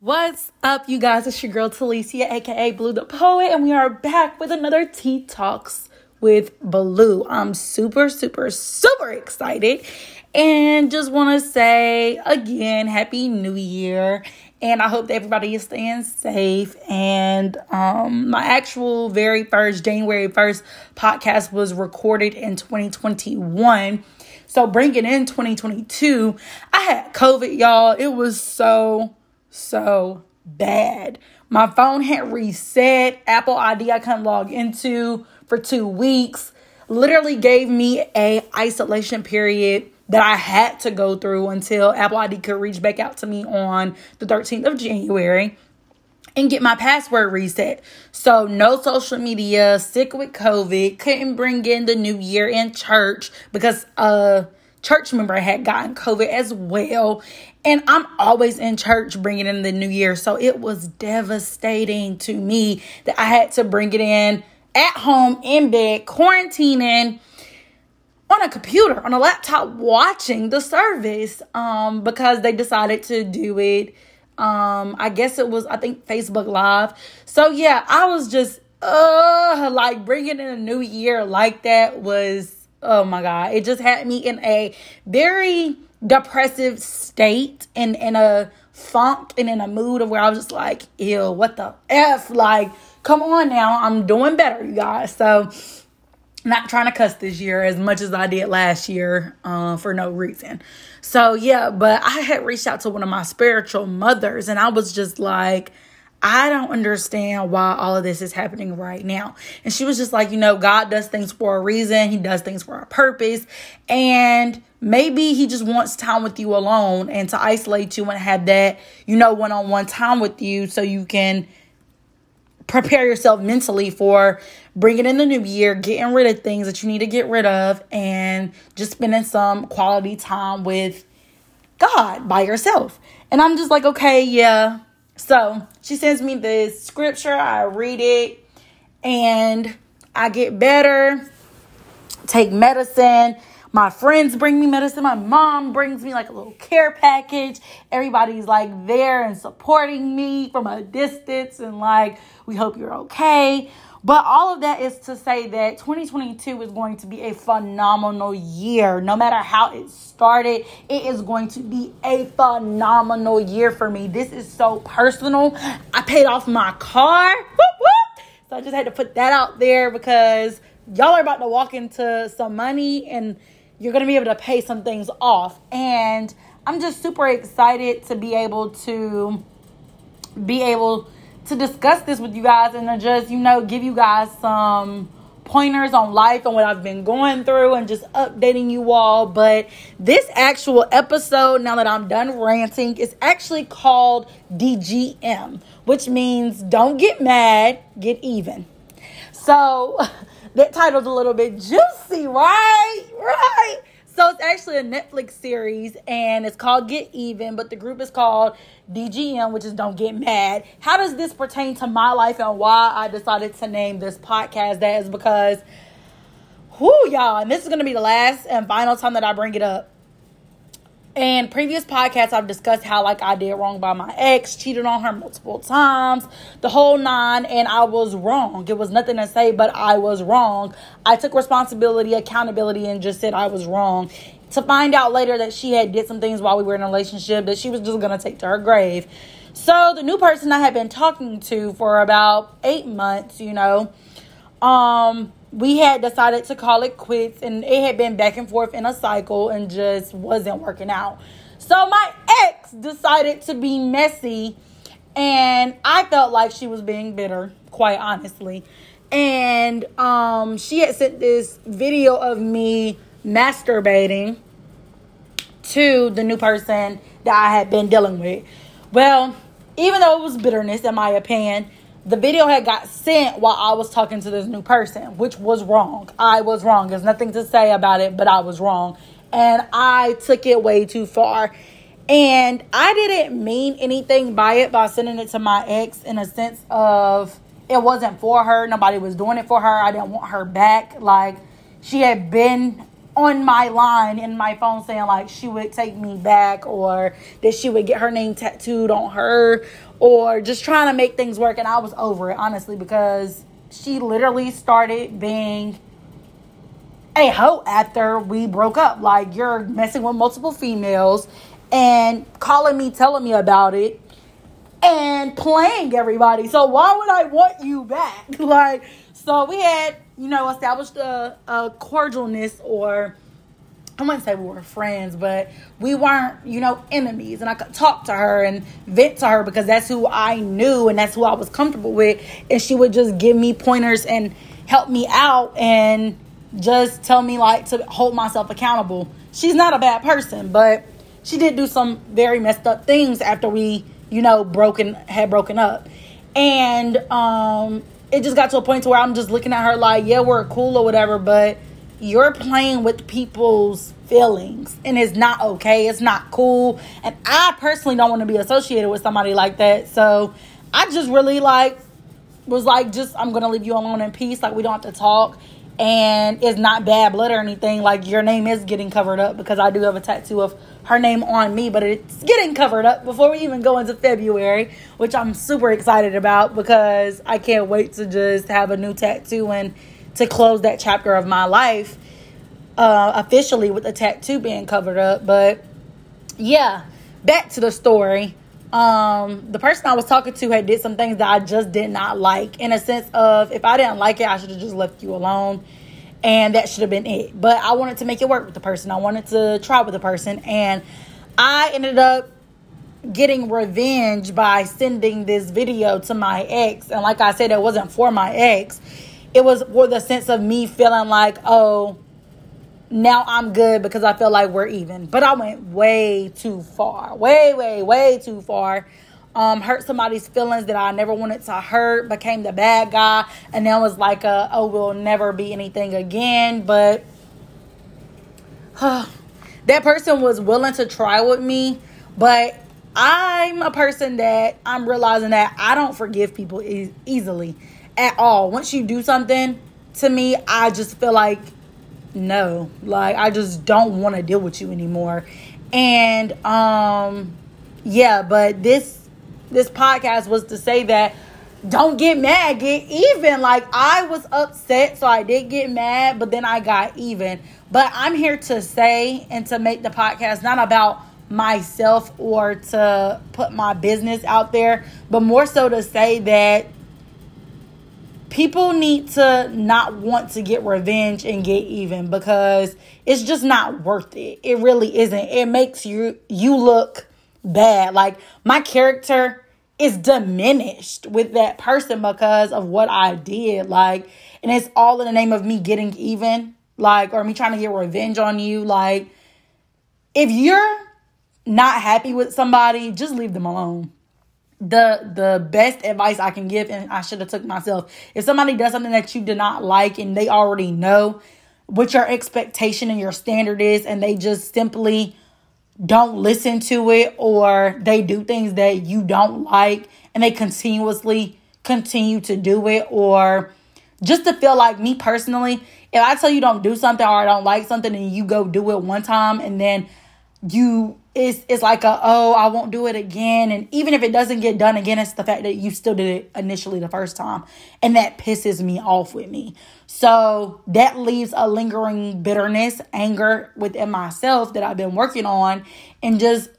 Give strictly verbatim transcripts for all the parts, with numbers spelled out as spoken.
What's up, you guys? It's your girl Talicia, aka Blue the Poet, and we are back with another Tea Talks with Blue. I'm super, super, super excited, and just want to say again, Happy New Year! And I hope that everybody is staying safe. And um, my actual very first January first podcast was recorded in twenty twenty-one. So bringing in twenty twenty-two, I had COVID, y'all. It was so. So bad. My phone had reset. Apple I D I couldn't log into for two weeks. Literally gave me a isolation period that I had to go through until Apple I D could reach back out to me on the thirteenth of January and get my password reset. So no social media, sick with COVID, couldn't bring in the new year in church because uh church member had gotten COVID as well. And I'm always in church bringing in the new year. So it was devastating to me that I had to bring it in at home, in bed, quarantining, on a computer, on a laptop, watching the service um, because they decided to do it. Um, I guess it was, I think, Facebook Live. So, yeah, I was just, uh, like, bringing in a new year like that was, oh, my God. It just had me in a very depressive state and in a funk and in a mood of where I was just like, ew, what the F? Like, come on now. I'm doing better, you guys. So not trying to cuss this year as much as I did last year uh, for no reason. So, yeah, but I had reached out to one of my spiritual mothers and I was just like, I don't understand why all of this is happening right now. And she was just like, you know, God does things for a reason. He does things for a purpose. And maybe he just wants time with you alone and to isolate you and have that, you know, one-on-one time with you so you can prepare yourself mentally for bringing in the new year, getting rid of things that you need to get rid of, and just spending some quality time with God by yourself. And I'm just like, okay, yeah. So she sends me this scripture, I read it, and I get better, take medicine. My friends bring me medicine. My mom brings me like a little care package. Everybody's like there and supporting me from a distance and like, we hope you're okay. But all of that is to say that twenty twenty-two is going to be a phenomenal year. No matter how it started, it is going to be a phenomenal year for me. This is so personal. I paid off my car. Whoop, whoop. So I just had to put that out there because y'all are about to walk into some money and you're going to be able to pay some things off. And I'm just super excited to be able to be able to discuss this with you guys and to just, you know, give you guys some pointers on life and what I've been going through and just updating you all. But this actual episode, now that I'm done ranting, is actually called D G M, which means don't get mad, get even. So that title's a little bit juicy, right? Right. So it's actually a Netflix series and it's called Get Even, but the group is called D G M, which is Don't Get Mad. How does this pertain to my life and why I decided to name this podcast? That is because, whoo, y'all, and this is going to be the last and final time that I bring it up. In previous podcasts, I've discussed how, like, I did wrong by my ex, cheated on her multiple times, the whole nine, and I was wrong. It was nothing to say, but I was wrong. I took responsibility, accountability, and just said I was wrong. To find out later that she had did some things while we were in a relationship that she was just going to take to her grave. So the new person I had been talking to for about eight months, you know, um... we had decided to call it quits and it had been back and forth in a cycle and just wasn't working out. So my ex decided to be messy and I felt like she was being bitter, quite honestly. And um, she had sent this video of me masturbating to the new person that I had been dealing with. Well, even though it was bitterness, in my opinion, the video had got sent while I was talking to this new person, which was wrong. I was wrong. There's nothing to say about it, but I was wrong. And I took it way too far. And I didn't mean anything by it, by sending it to my ex, in a sense of it wasn't for her. Nobody was doing it for her. I didn't want her back. Like, she had been on my line in my phone saying like she would take me back, or that she would get her name tattooed on her, or just trying to make things work. And I was over it, honestly, because she literally started being a hoe after we broke up. Like, you're messing with multiple females and calling me, telling me about it, and playing everybody. So why would I want you back? Like, so we had, you know, established a, a cordialness, or I wouldn't say we were friends, but we weren't, you know, enemies. And I could talk to her and vent to her because that's who I knew and that's who I was comfortable with. And she would just give me pointers and help me out and just tell me, like, to hold myself accountable. She's not a bad person, but she did do some very messed up things after we, you know, broken had broken up. And um, it just got to a point to where I'm just looking at her like, yeah, we're cool or whatever, but you're playing with people's feelings and it's not okay. It's not cool. And I personally don't want to be associated with somebody like that. So I just really like was like, just I'm going to leave you alone in peace. Like, we don't have to talk. And it's not bad blood or anything. Like, your name is getting covered up because I do have a tattoo of her name on me, but it's getting covered up before we even go into February, which I'm super excited about because I can't wait to just have a new tattoo and to close that chapter of my life uh, officially with the tattoo being covered up. But yeah, back to the story. Um, the person I was talking to had did some things that I just did not like, in a sense of, if I didn't like it, I should have just left you alone and that should have been it. But I wanted to make it work with the person. I wanted to try with the person, and I ended up getting revenge by sending this video to my ex. And like I said, it wasn't for my ex. It was for the sense of me feeling like, oh, now I'm good because I feel like we're even. But I went way too far. Way, way, way too far. Um, hurt somebody's feelings that I never wanted to hurt. Became the bad guy. And that was like, a, oh, we'll never be anything again. But huh, that person was willing to try with me. But I'm a person that I'm realizing that I don't forgive people e- easily at all. Once you do something to me, I just feel like, no, like, I just don't want to deal with you anymore. And um yeah, but this this podcast was to say that don't get mad, get even. Like, I was upset, so I did get mad, but then I got even. But I'm here to say and to make the podcast not about myself or to put my business out there, but more so to say that people need to not want to get revenge and get even, because it's just not worth it. It really isn't. It makes you you look bad. Like, my character is diminished with that person because of what I did. Like, and it's all in the name of me getting even, like, or me trying to get revenge on you. Like, if you're not happy with somebody, just leave them alone. The the best advice I can give, and I should have took myself, if somebody does something that you do not like and they already know what your expectation and your standard is, and they just simply don't listen to it, or they do things that you don't like and they continuously continue to do it, or just to feel like, me personally, if I tell you don't do something or I don't like something and you go do it one time and then you it's it's like a oh I won't do it again, and even if it doesn't get done again, it's the fact that you still did it initially the first time, and that pisses me off with me. So that leaves a lingering bitterness, anger within myself that I've been working on, and just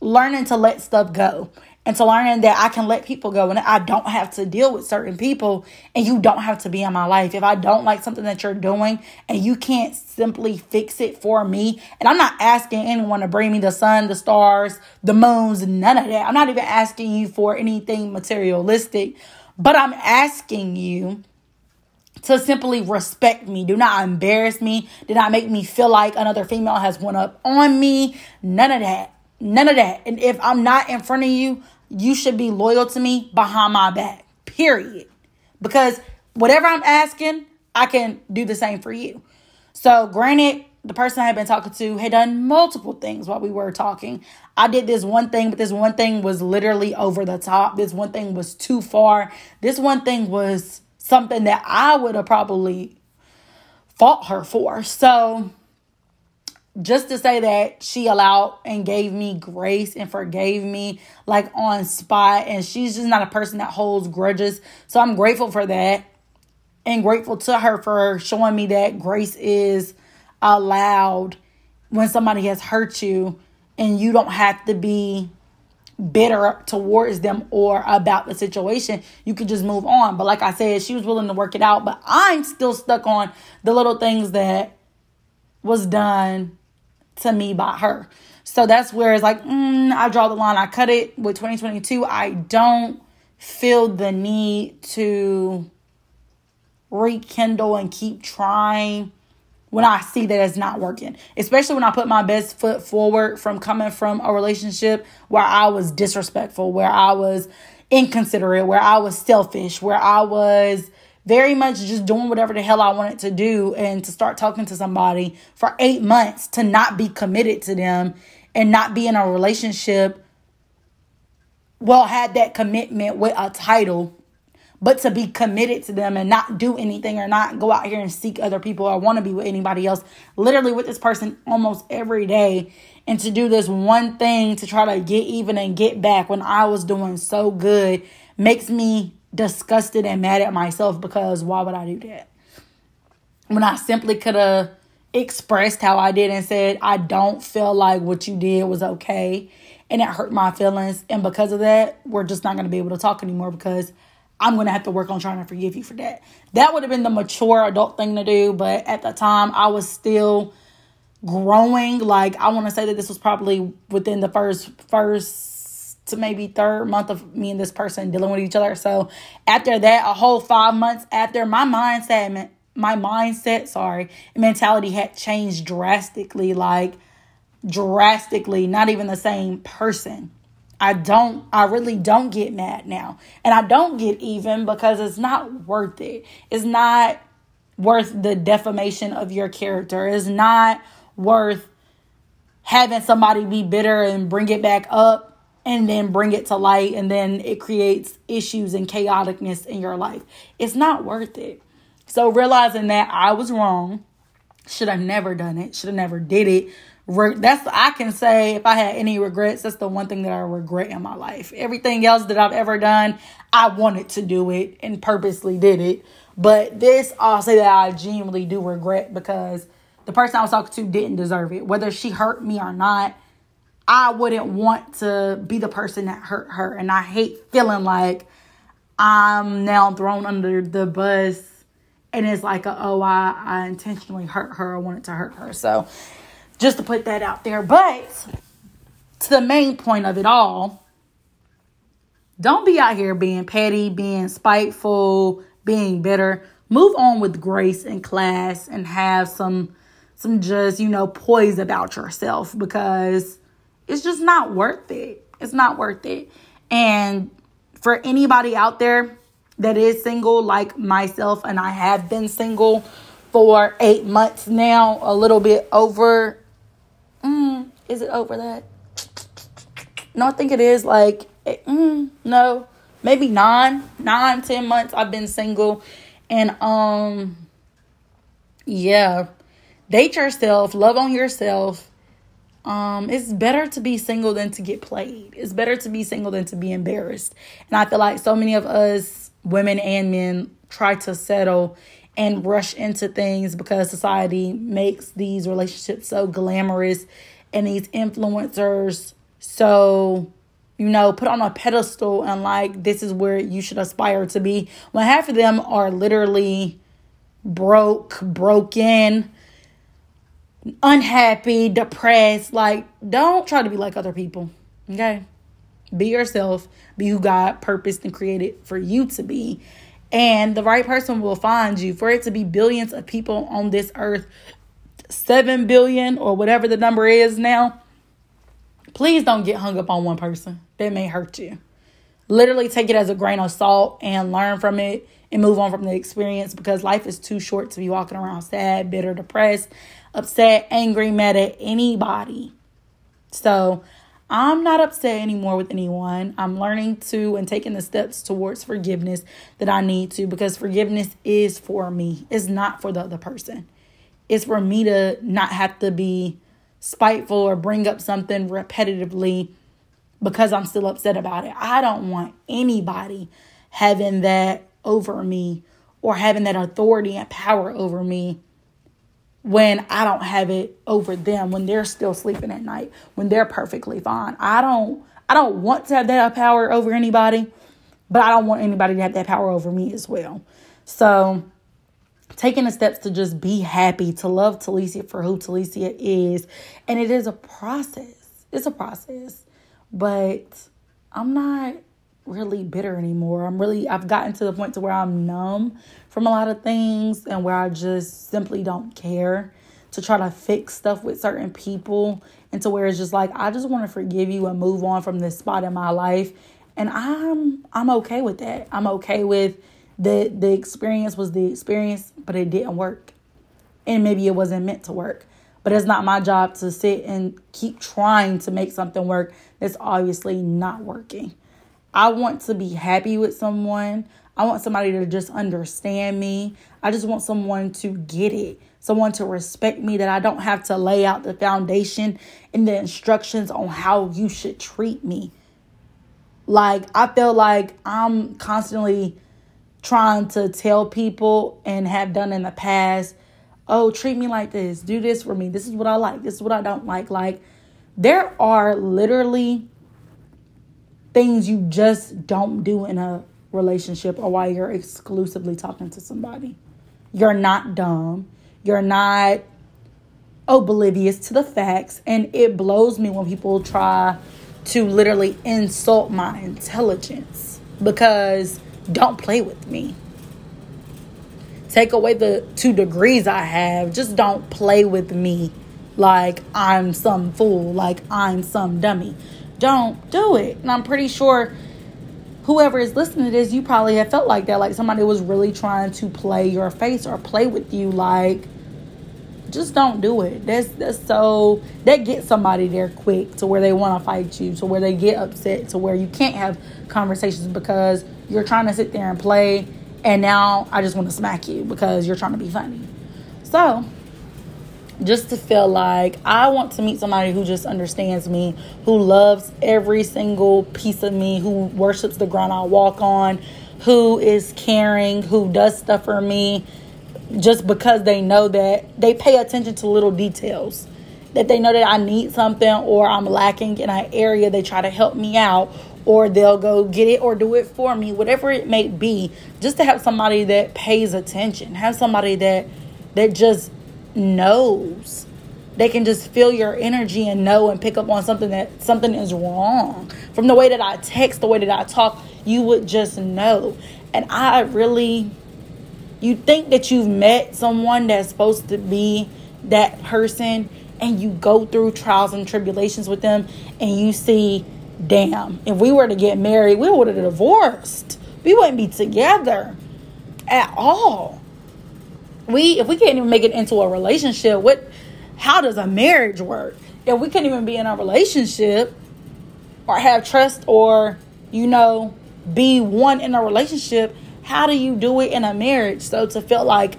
learning to let stuff go, and to learning that I can let people go, and I don't have to deal with certain people, and you don't have to be in my life. If I don't like something that you're doing and you can't simply fix it for me, and I'm not asking anyone to bring me the sun, the stars, the moons, none of that. I'm not even asking you for anything materialistic, but I'm asking you to simply respect me. Do not embarrass me. Do not make me feel like another female has one up on me. None of that. None of that. And if I'm not in front of you, you should be loyal to me behind my back, period. Because whatever I'm asking, I can do the same for you. So granted, the person I had been talking to had done multiple things while we were talking. I did this one thing, but this one thing was literally over the top. This one thing was too far. This one thing was something that I would have probably fought her for. So just to say that she allowed and gave me grace and forgave me like on spot. And she's just not a person that holds grudges. So I'm grateful for that and grateful to her for showing me that grace is allowed when somebody has hurt you and you don't have to be bitter towards them or about the situation. You can just move on. But like I said, she was willing to work it out, but I'm still stuck on the little things that was done to me by her. So that's where it's like, mm, I draw the line. I cut it with twenty twenty-two. I don't feel the need to rekindle and keep trying when I see that it's not working, especially when I put my best foot forward from coming from a relationship where I was disrespectful, where I was inconsiderate, where I was selfish, where I was very much just doing whatever the hell I wanted to do. And to start talking to somebody for eight months to not be committed to them and not be in a relationship. Well, had that commitment with a title, but to be committed to them and not do anything or not go out here and seek other people or want to be with anybody else, literally with this person almost every day. And to do this one thing to try to get even and get back when I was doing so good makes me disgusted and mad at myself, because why would I do that when I simply could have expressed how I did and said, I don't feel like what you did was okay and it hurt my feelings. And because of that, we're just not going to be able to talk anymore because I'm going to have to work on trying to forgive you for that. That would have been the mature adult thing to do. But at the time, I was still growing. Like, I want to say that this was probably within the first first to maybe third month of me and this person dealing with each other. So after that, a whole five months after, my mindset, my mindset, sorry, mentality had changed drastically, like drastically, not even the same person. I don't, I really don't get mad now. And I don't get even because it's not worth it. It's not worth the defamation of your character. It's not worth having somebody be bitter and bring it back up and then bring it to light. And then it creates issues and chaoticness in your life. It's not worth it. So realizing that I was wrong, should have never done it, should have never did it. That's, I can say, if I had any regrets, that's the one thing that I regret in my life. Everything else that I've ever done, I wanted to do it and purposely did it. But this, I'll say that I genuinely do regret, because the person I was talking to didn't deserve it. Whether she hurt me or not, I wouldn't want to be the person that hurt her. And I hate feeling like I'm now thrown under the bus and it's like, a, oh, I, I intentionally hurt her. I wanted to hurt her. So just to put that out there. But to the main point of it all, don't be out here being petty, being spiteful, being bitter. Move on with grace and class and have some, some just, you know, poise about yourself, because it's just not worth it. It's not worth it. And for anybody out there that is single like myself, and I have been single for eight months now, a little bit over. Mm, is it over that? No, I think it is like, mm, no, maybe nine, nine, ten months I've been single. And, um, yeah, date yourself, love on yourself. Um, it's better to be single than to get played. It's better to be single than to be embarrassed. And I feel like so many of us, women and men, try to settle and rush into things because society makes these relationships so glamorous and these influencers so, you know, put on a pedestal and like, this is where you should aspire to be. When half of them are literally broke, broken, unhappy, depressed. Like, don't try to be like other people. Okay? Be yourself. Be who God purposed and created for you to be. And the right person will find you. For it to be billions of people on this earth, seven billion or whatever the number is now, please don't get hung up on one person. That may hurt you. Literally take it as a grain of salt and learn from it and move on from the experience, because life is too short to be walking around sad, bitter, depressed, upset, angry, mad at anybody. So I'm not upset anymore with anyone. I'm learning to and taking the steps towards forgiveness that I need to, because forgiveness is for me. It's not for the other person. It's for me to not have to be spiteful or bring up something repetitively because I'm still upset about it. I don't want anybody having that over me or having that authority and power over me when I don't have it over them, when they're still sleeping at night, when they're perfectly fine. I don't I don't want to have that power over anybody, but I don't want anybody to have that power over me as well. So taking the steps to just be happy, to love Talecia for who Talecia is. And it is a process. It's a process. But I'm not really bitter anymore. I'm really, I've gotten to the point to where I'm numb from a lot of things and where I just simply don't care to try to fix stuff with certain people. And to where it's just like, I just want to forgive you and move on from this spot in my life. And I'm, I'm okay with that. I'm okay with the, the experience was the experience, but it didn't work. And maybe it wasn't meant to work. But it's not my job to sit and keep trying to make something work that's obviously not working. I want to be happy with someone. I want somebody to just understand me. I just want someone to get it, someone to respect me, that I don't have to lay out the foundation and the instructions on how you should treat me. Like, I feel like I'm constantly trying to tell people and have done in the past, oh, treat me like this, do this for me. This is what I like. This is what I don't like. Like, there are literally things you just don't do in a relationship or while you're exclusively talking to somebody. You're not dumb. You're not oblivious to the facts. And it blows me when people try to literally insult my intelligence, because don't play with me. Take away the two degrees I have. Just don't play with me like I'm some fool, like I'm some dummy. Don't do it. And I'm pretty sure whoever is listening to this, you probably have felt like that. Like somebody was really trying to play your face or play with you. Like, just don't do it. That's that's so that gets somebody there quick to where they want to fight you, to where they get upset, to where you can't have conversations because you're trying to sit there and play. And now I just want to smack you because you're trying to be funny. So just to feel like I want to meet somebody who just understands me, who loves every single piece of me, who worships the ground I walk on, who is caring, who does stuff for me just because they know that they pay attention to little details, that they know that I need something or I'm lacking in an area. They try to help me out, or they'll go get it or do it for me, whatever it may be. Just to have somebody that pays attention, have somebody that that just knows. They can just feel your energy and know and pick up on something that something is wrong. From the way that I text, the way that I talk, you would just know. And I really, you think that you've met someone that's supposed to be that person, and you go through trials and tribulations with them and you see, damn, if we were to get married, we would have divorced. We wouldn't be together at all. We, if we can't even make it into a relationship, what, how does a marriage work? If we can't even be in a relationship or have trust or, you know, be one in a relationship, how do you do it in a marriage? So to feel like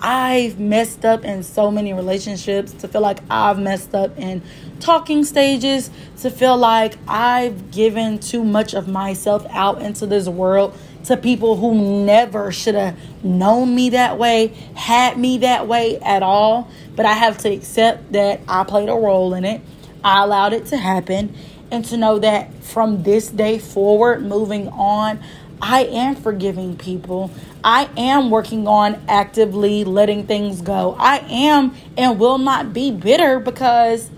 I've messed up in so many relationships, to feel like I've messed up in talking stages, to feel like I've given too much of myself out into this world to people who never should have known me that way, had me that way at all. But I have to accept that I played a role in it. I allowed it to happen. And to know that from this day forward, moving on, I am forgiving people. I am working on actively letting things go. I am and will not be bitter because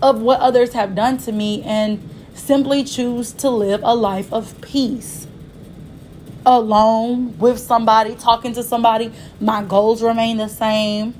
of what others have done to me, and simply choose to live a life of peace. Alone, with somebody, talking to somebody. My goals remain the same.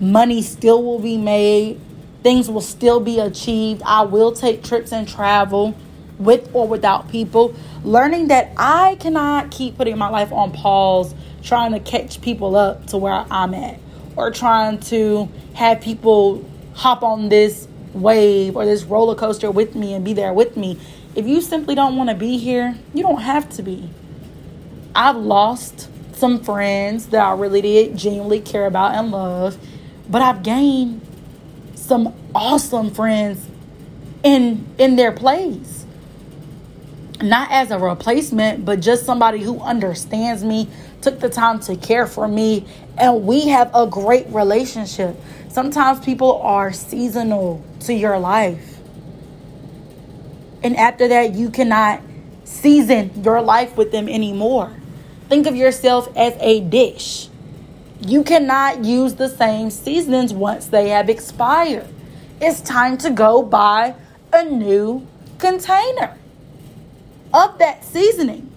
Money still will be made. Things will still be achieved. I will take trips and travel with or without people. Learning that I cannot keep putting my life on pause, trying to catch people up to where I'm at, or trying to have people hop on this wave or this roller coaster with me and be there with me. If you simply don't want to be here, you don't have to be. I've lost some friends that I really did genuinely care about and love, but I've gained some awesome friends in in their place. Not as a replacement, but just somebody who understands me, took the time to care for me, and we have a great relationship. Sometimes people are seasonal to your life. And after that, you cannot season your life with them anymore. Think of yourself as a dish. You cannot use the same seasonings once they have expired. It's time to go buy a new container of that seasoning.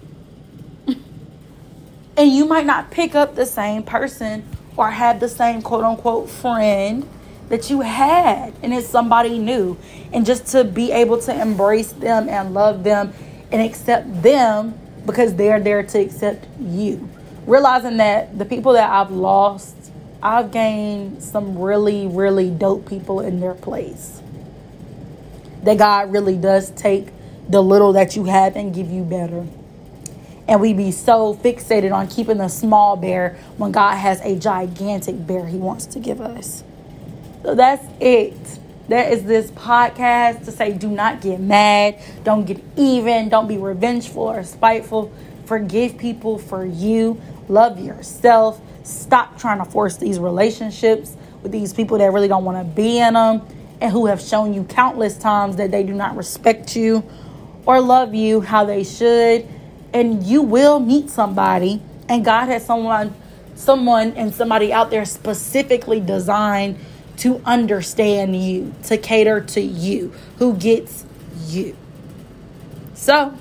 And you might not pick up the same person or have the same quote unquote friend that you had. And it's somebody new. And just to be able to embrace them and love them and accept them because they're there to accept you. Realizing that the people that I've lost, I've gained some really, really dope people in their place. That God really does take the little that you have and give you better. And we be so fixated on keeping a small bear when God has a gigantic bear he wants to give us. So that's it. That is this podcast to say, do not get mad. Don't get even. Don't be revengeful or spiteful. Forgive people for you. Love yourself. Stop trying to force these relationships with these people that really don't want to be in them and who have shown you countless times that they do not respect you or love you how they should. And you will meet somebody, and God has someone, someone and somebody out there specifically designed to understand you, to cater to you, who gets you. So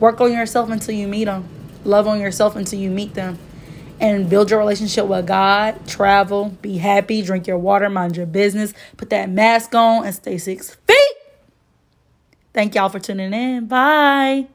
work on yourself until you meet them. Love on yourself until you meet them. And build your relationship with God. Travel. Be happy. Drink your water. Mind your business. Put that mask on and stay six feet. Thank y'all for tuning in. Bye.